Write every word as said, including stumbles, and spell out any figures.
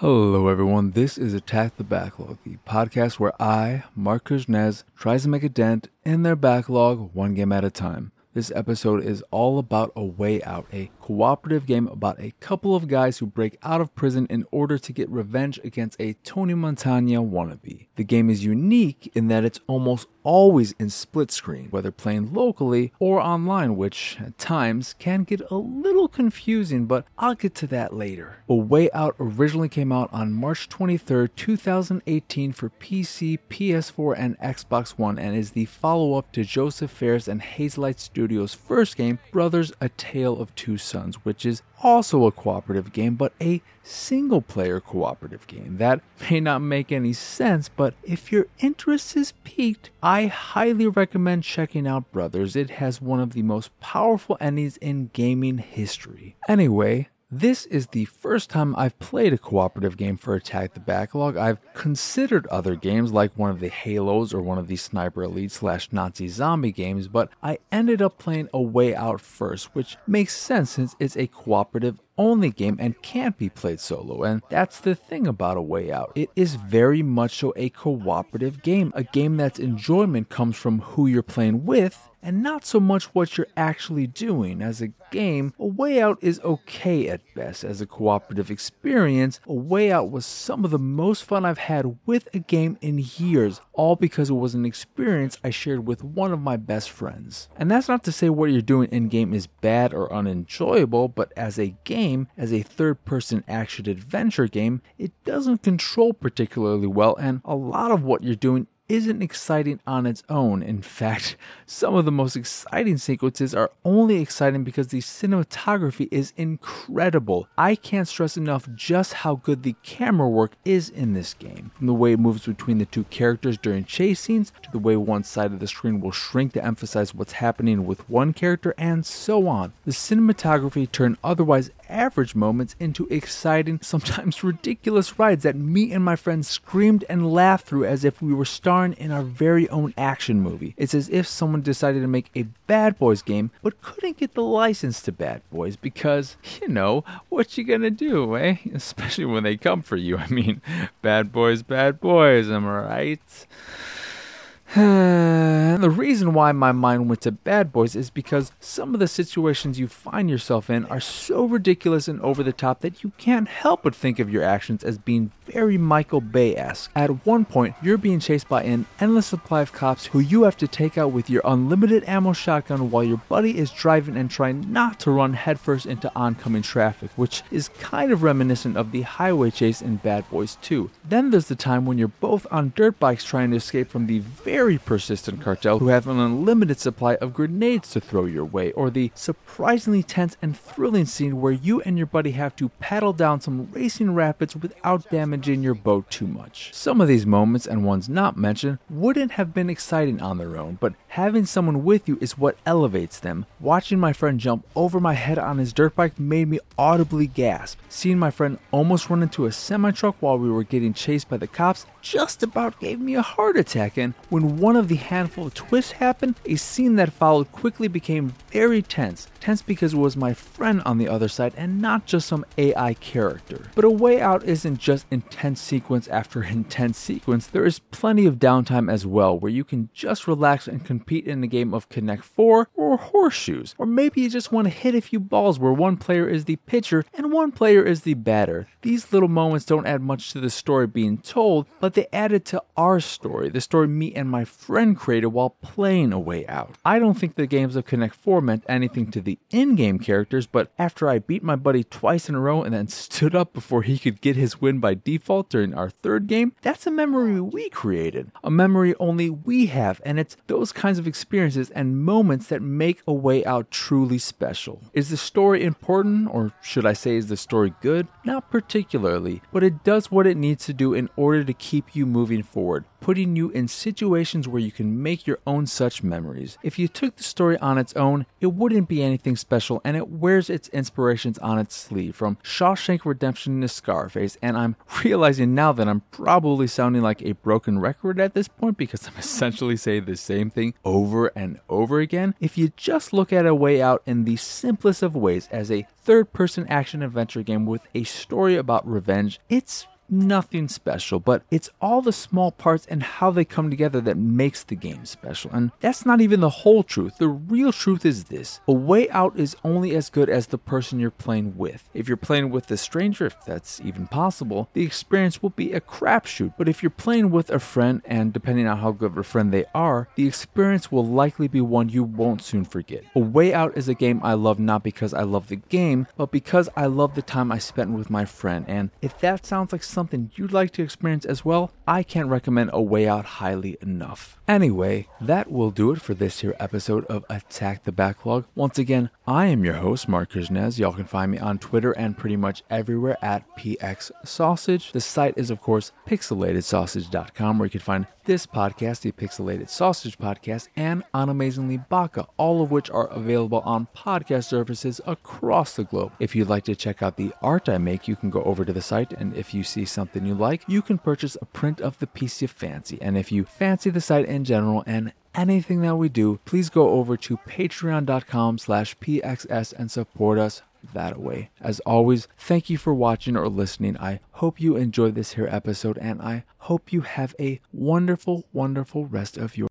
Hello everyone, this is Attack the Backlog, the podcast where I, Mark Kriznez, tries to make a dent in their backlog one game at a time. This episode is all about A Way Out, a cooperative game about a couple of guys who break out of prison in order to get revenge against a Tony Montana wannabe. The game is unique in that it's almost always in split screen, whether playing locally or online, which at times can get a little confusing, but I'll get to that later. A Way Out originally came out on March twenty-third, two thousand eighteen for P C, P S four, and Xbox One, and is the follow-up to Joseph Ferris and Hazelight Studios' first game, Brothers: A Tale of Two Sons, which is also a cooperative game, but a single-player cooperative game. That may not make any sense, but if your interest is piqued, I highly recommend checking out Brothers. It has one of the most powerful endings in gaming history. Anyway, this is the first time I've played a cooperative game for Attack the Backlog. I've considered other games like one of the Halos or one of the Sniper Elite slash Nazi Zombie games, but I ended up playing A Way Out first, which makes sense since it's a cooperative only game and can't be played solo. And that's the thing about A Way Out. It is very much so a cooperative game, a game that's enjoyment comes from who you're playing with and not so much what you're actually doing. As a game, A Way Out is okay at best. As a cooperative experience, A Way Out was some of the most fun I've had with a game in years, all because it was an experience I shared with one of my best friends. And that's not to say what you're doing in game is bad or unenjoyable, but as a game, as a third-person action-adventure game, it doesn't control particularly well, and a lot of what you're doing isn't exciting on its own. In fact, some of the most exciting sequences are only exciting because the cinematography is incredible. I can't stress enough just how good the camera work is in this game. From the way it moves between the two characters during chase scenes, to the way one side of the screen will shrink to emphasize what's happening with one character, and so on. The cinematography turned otherwise average moments into exciting, sometimes ridiculous rides that me and my friends screamed and laughed through as if we were starring in our very own action movie. It's as if someone decided to make a Bad Boys game but couldn't get the license to Bad Boys because, you know, what you gonna do, eh? Especially when they come for you. I mean, Bad Boys, Bad Boys, am I right? And the reason why my mind went to Bad Boys is because some of the situations you find yourself in are so ridiculous and over the top that you can't help but think of your actions as being very Michael Bay-esque. At one point, you're being chased by an endless supply of cops who you have to take out with your unlimited ammo shotgun while your buddy is driving and trying not to run headfirst into oncoming traffic, which is kind of reminiscent of the highway chase in Bad Boys two. Then there's the time when you're both on dirt bikes trying to escape from the very very persistent cartel who have an unlimited supply of grenades to throw your way, or the surprisingly tense and thrilling scene where you and your buddy have to paddle down some racing rapids without damaging your boat too much. Some of these moments, and ones not mentioned, wouldn't have been exciting on their own, but having someone with you is what elevates them. Watching my friend jump over my head on his dirt bike made me audibly gasp. Seeing my friend almost run into a semi-truck while we were getting chased by the cops just about gave me a heart attack, and when one of the handful of twists happened, a scene that followed quickly became very tense. Tense because it was my friend on the other side and not just some A I character. But A Way Out isn't just intense sequence after intense sequence. There is plenty of downtime as well, where you can just relax and compete in a game of Connect Four or horseshoes. Or maybe you just want to hit a few balls where one player is the pitcher and one player is the batter. These little moments don't add much to the story being told, but they added to our story, the story me and my my friend created while playing A Way Out. I don't think the games of Connect four meant anything to the in-game characters, but after I beat my buddy twice in a row and then stood up before he could get his win by default during our third game, that's a memory we created. A memory only we have, and it's those kinds of experiences and moments that make A Way Out truly special. Is the story important, or should I say is the story good? Not particularly, but it does what it needs to do in order to keep you moving forward. putting you in situations where you can make your own such memories. If you took the story on its own, it wouldn't be anything special, and it wears its inspirations on its sleeve, from Shawshank Redemption to Scarface, and I'm realizing now that I'm probably sounding like a broken record at this point because I'm essentially saying the same thing over and over again. If you just look at A Way Out in the simplest of ways as a third-person action-adventure game with a story about revenge, it's nothing special, but it's all the small parts and how they come together that makes the game special. And that's not even the whole truth. The real truth is this: A Way Out is only as good as the person you're playing with. If you're playing with a stranger, if that's even possible, the experience will be a crapshoot. But if you're playing with a friend, and depending on how good of a friend they are, the experience will likely be one you won't soon forget. A Way Out is a game I love not because I love the game, but because I love the time I spent with my friend. And if that sounds like something something you'd like to experience as well, I can't recommend A Way Out highly enough. Anyway, that will do it for this here episode of Attack the Backlog. Once again, I am your host, Mark Kriznez. Y'all can find me on Twitter and pretty much everywhere at P X Sausage. The site is, of course, Pixelated Sausage dot com, where you can find this podcast, the Pixelated Sausage Podcast, and Unamazingly Baca, all of which are available on podcast services across the globe. If you'd like to check out the art I make, you can go over to the site, and if you see something you like, you can purchase a print of the piece you fancy. And if you fancy the site in general and anything that we do, please go over to patreon dot com slash P X S and support us that way. As always, thank you for watching or listening. I hope you enjoyed this here episode, and I hope you have a wonderful, wonderful rest of your